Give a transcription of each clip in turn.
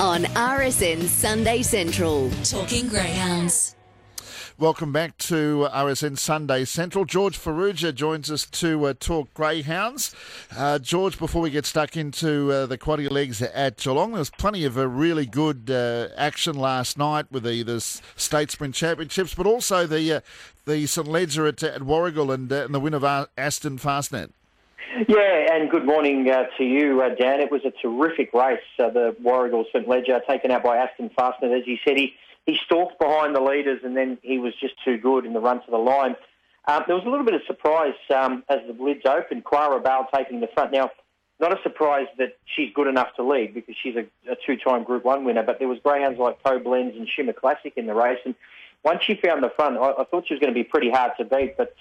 on RSN Sunday Central. Talking Greyhounds. Welcome back to RSN Sunday Central. George Farrugia joins us to talk greyhounds. George, before we get stuck into the quaddy legs at Geelong, there was plenty of really good action last night with the State Sprint Championships, but also the St Leger at Warragul and the win of Aston Fastnet. Yeah, and good morning to you, Dan. It was a terrific race, the Warragul St Leger, taken out by Aston Fastnet. As you said, He stalked behind the leaders and then he was just too good in the run to the line. There was a little bit of surprise as the lids opened, Quara Bale taking the front. Now, not a surprise that she's good enough to lead because she's a two-time Group 1 winner, but there was greyhounds like Koblenz and Shimmer Classic in the race, and once she found the front, I thought she was going to be pretty hard to beat, but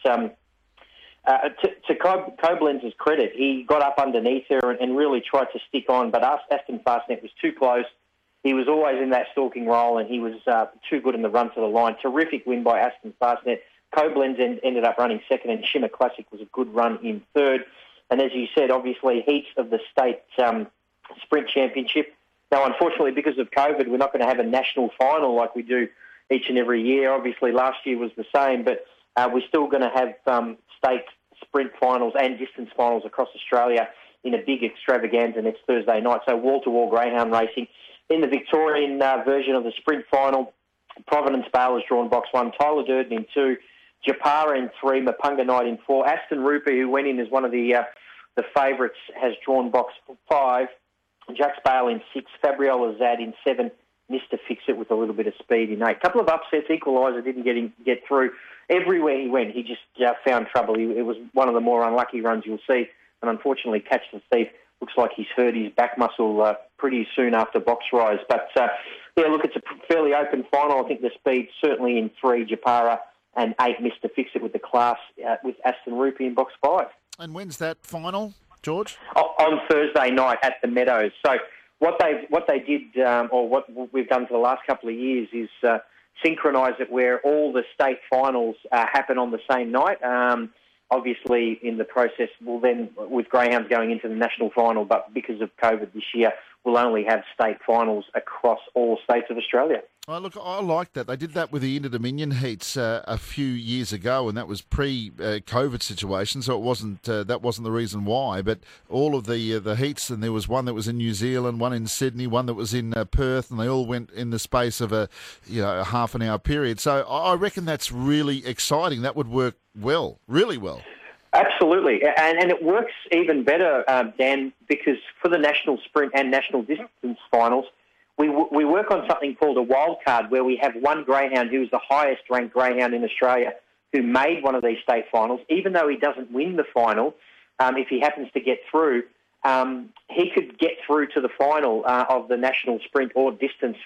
to Koblenz's credit, he got up underneath her and really tried to stick on, but Aston Fastnet was too close. He was always in that stalking role and he was too good in the run to the line. Terrific win by Aston Fastnet. Koblenz ended up running second and Shimmer Classic was a good run in third. And as you said, obviously, heats of the state sprint championship. Now, unfortunately, because of COVID, we're not going to have a national final like we do each and every year. Obviously, last year was the same, but we're still going to have state sprint finals and distance finals across Australia in a big extravaganza next Thursday night. So wall-to-wall greyhound racing. In the Victorian version of the sprint final, Providence Bale has drawn box one, Tyler Durden in two, Japara in three, Mapunga Knight in four. Aston Rupert, who went in as one of the favourites, has drawn box five, Jack Spale in six, Fabriola Zad in seven, Mr. Fix It with a little bit of speed in eight. Couple of upsets, Equaliser didn't get through. Everywhere he went, he just found trouble. It was one of the more unlucky runs you'll see, and unfortunately Catch the Thief looks like he's hurt his back muscle pretty soon after box rise. But, yeah, look, it's a fairly open final. I think the speed certainly in three, Japara, and eight, Mr. Fix It with the class with Aston Rupert in box five. And when's that final, George? On Thursday night at the Meadows. So what they did, or what we've done for the last couple of years, is synchronise it where all the state finals happen on the same night. Obviously, in the process, we'll then, with greyhounds going into the national final, but because of COVID this year, we'll only have state finals across all states of Australia. Oh, look, I like that. They did that with the Inter-Dominion heats a few years ago, and that was pre-COVID situation, so it wasn't that wasn't the reason why. But all of the heats, and there was one that was in New Zealand, one in Sydney, one that was in Perth, and they all went in the space of a half an hour period. So I reckon that's really exciting. That would work well, really well. Absolutely, and it works even better, Dan, because for the national sprint and national distance finals, we work on something called a wild card, where we have one greyhound who is the highest ranked greyhound in Australia who made one of these state finals. Even though he doesn't win the final, if he happens to get through, he could get through to the final of the national sprint or distance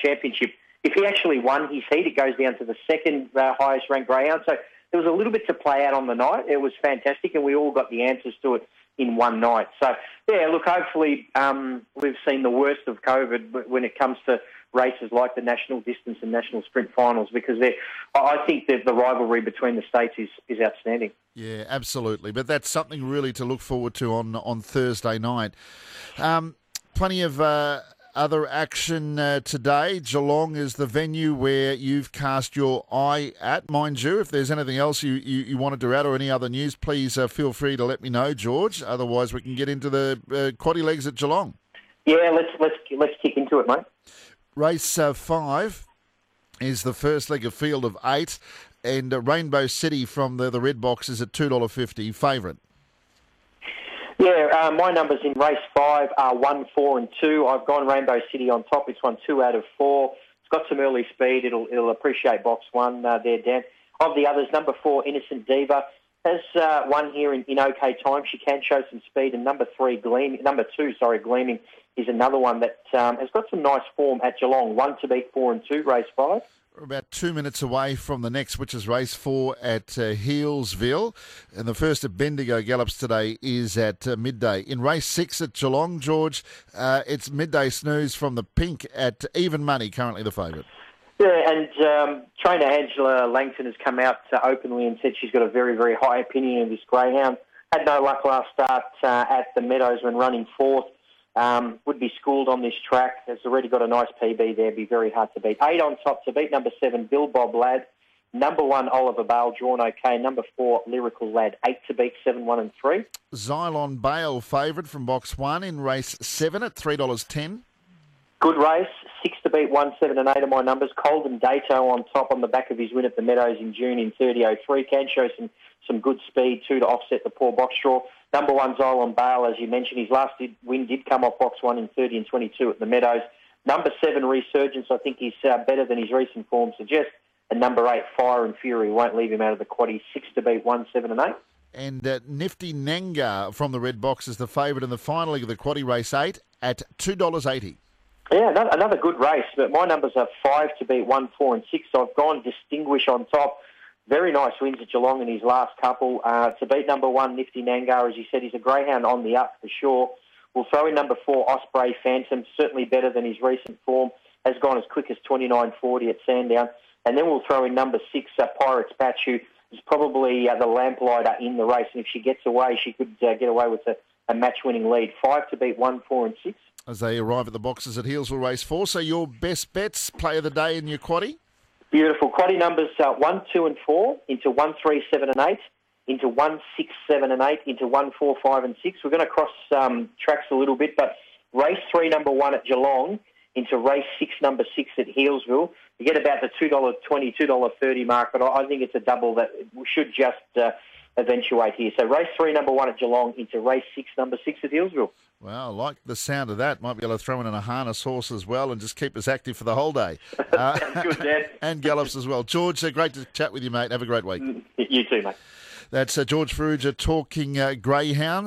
championship. If he actually won his heat, it goes down to the second highest ranked greyhound. So there was a little bit to play out on the night. It was fantastic, and we all got the answers to it in one night. So, yeah, look, hopefully we've seen the worst of COVID when it comes to races like the national distance and national sprint finals, because I think that the rivalry between the states is outstanding. Yeah, absolutely. But that's something really to look forward to on Thursday night. Plenty of other action today. Geelong is the venue where you've cast your eye at. Mind you, if there's anything else you wanted to add or any other news, please feel free to let me know, George. Otherwise, we can get into the quaddy legs at Geelong. Yeah, let's kick into it, mate. Race 5 is the first leg of field of 8, and Rainbow City from the red box is at $2.50 favourite. Yeah, my numbers in race 5 are 1, 4 and 2. I've gone Rainbow City on top. It's won 2 out of 4. It's got some early speed. It'll appreciate box 1 there, Dan. Of the others, number 4, Innocent Diva, has won here in OK time. She can show some speed. And number 2, Gleaming, is another one that has got some nice form at Geelong. 1 to beat 4 and 2, race 5. We're about 2 minutes away from the next, which is race 4 at Healesville. And the first at Bendigo Gallops today is at midday. In race 6 at Geelong, George, it's Midday Snooze from the pink at even money, currently the favourite. Yeah, and trainer Angela Langton has come out openly and said she's got a very, very high opinion of this greyhound. Had no luck last start at the Meadows when running fourth. Would be schooled on this track. Has already got a nice PB there. Be very hard to beat. 8 on top to beat number 7, Bill Bob Ladd. Number 1, Oliver Bale, drawn okay. Number 4, Lyrical Lad, 8 to beat, 7, 1 and 3. Zylon Bale, favourite from box 1 in race 7 at $3.10. Good race, 6 to beat, 1, 7 and 8 are my numbers. Colden Dato on top on the back of his win at the Meadows in June in 30.03. Can show some good speed too to offset the poor box draw. Number 1, Zylon Bale, as you mentioned, his last win did come off box 1 in 30 and 22 at the Meadows. Number 7, Resurgence, I think he's better than his recent form suggests. And number 8, Fire and Fury, won't leave him out of the quad. He's 6 to beat, 1, 7 and 8. And Nifty Nanga from the Red Box is the favourite in the final leg of the quaddie race 8 at $2.80. Yeah, another good race, but my numbers are 5 to beat, 1, 4 and 6. So I've gone Distinguish on top. Very nice wins at Geelong in his last couple. To beat number 1, Nifty Nanga, as you said, he's a greyhound on the up for sure. We'll throw in number 4, Osprey Phantom, certainly better than his recent form. Has gone as quick as 29.40 at Sandown. And then we'll throw in number 6, Pirates Patch, who is probably the lamplighter in the race. And if she gets away, she could get away with a match-winning lead. 5 to beat, 1, 4 and 6. As they arrive at the boxes at Healesville Race 4. So your best bets, play of the day in your quaddie? Beautiful. Quaddie numbers 1, 2 and 4, into 1, 3, 7 and 8, into 1, 6, 7 and 8, into 1, 4, 5 and 6. We're going to cross tracks a little bit, but race 3, number 1 at Geelong, into race 6, number 6 at Healesville. You get about the $2.20, $2.30 mark, but I think it's a double that should just eventuate here. So race 3, number 1 at Geelong, into race 6, number 6 at Healesville. Wow, like the sound of that. Might be able to throw in a harness horse as well and just keep us active for the whole day. Good, Dad. And gallops as well. George, great to chat with you, mate. Have a great week. You too, mate. That's George Farrugia talking greyhounds.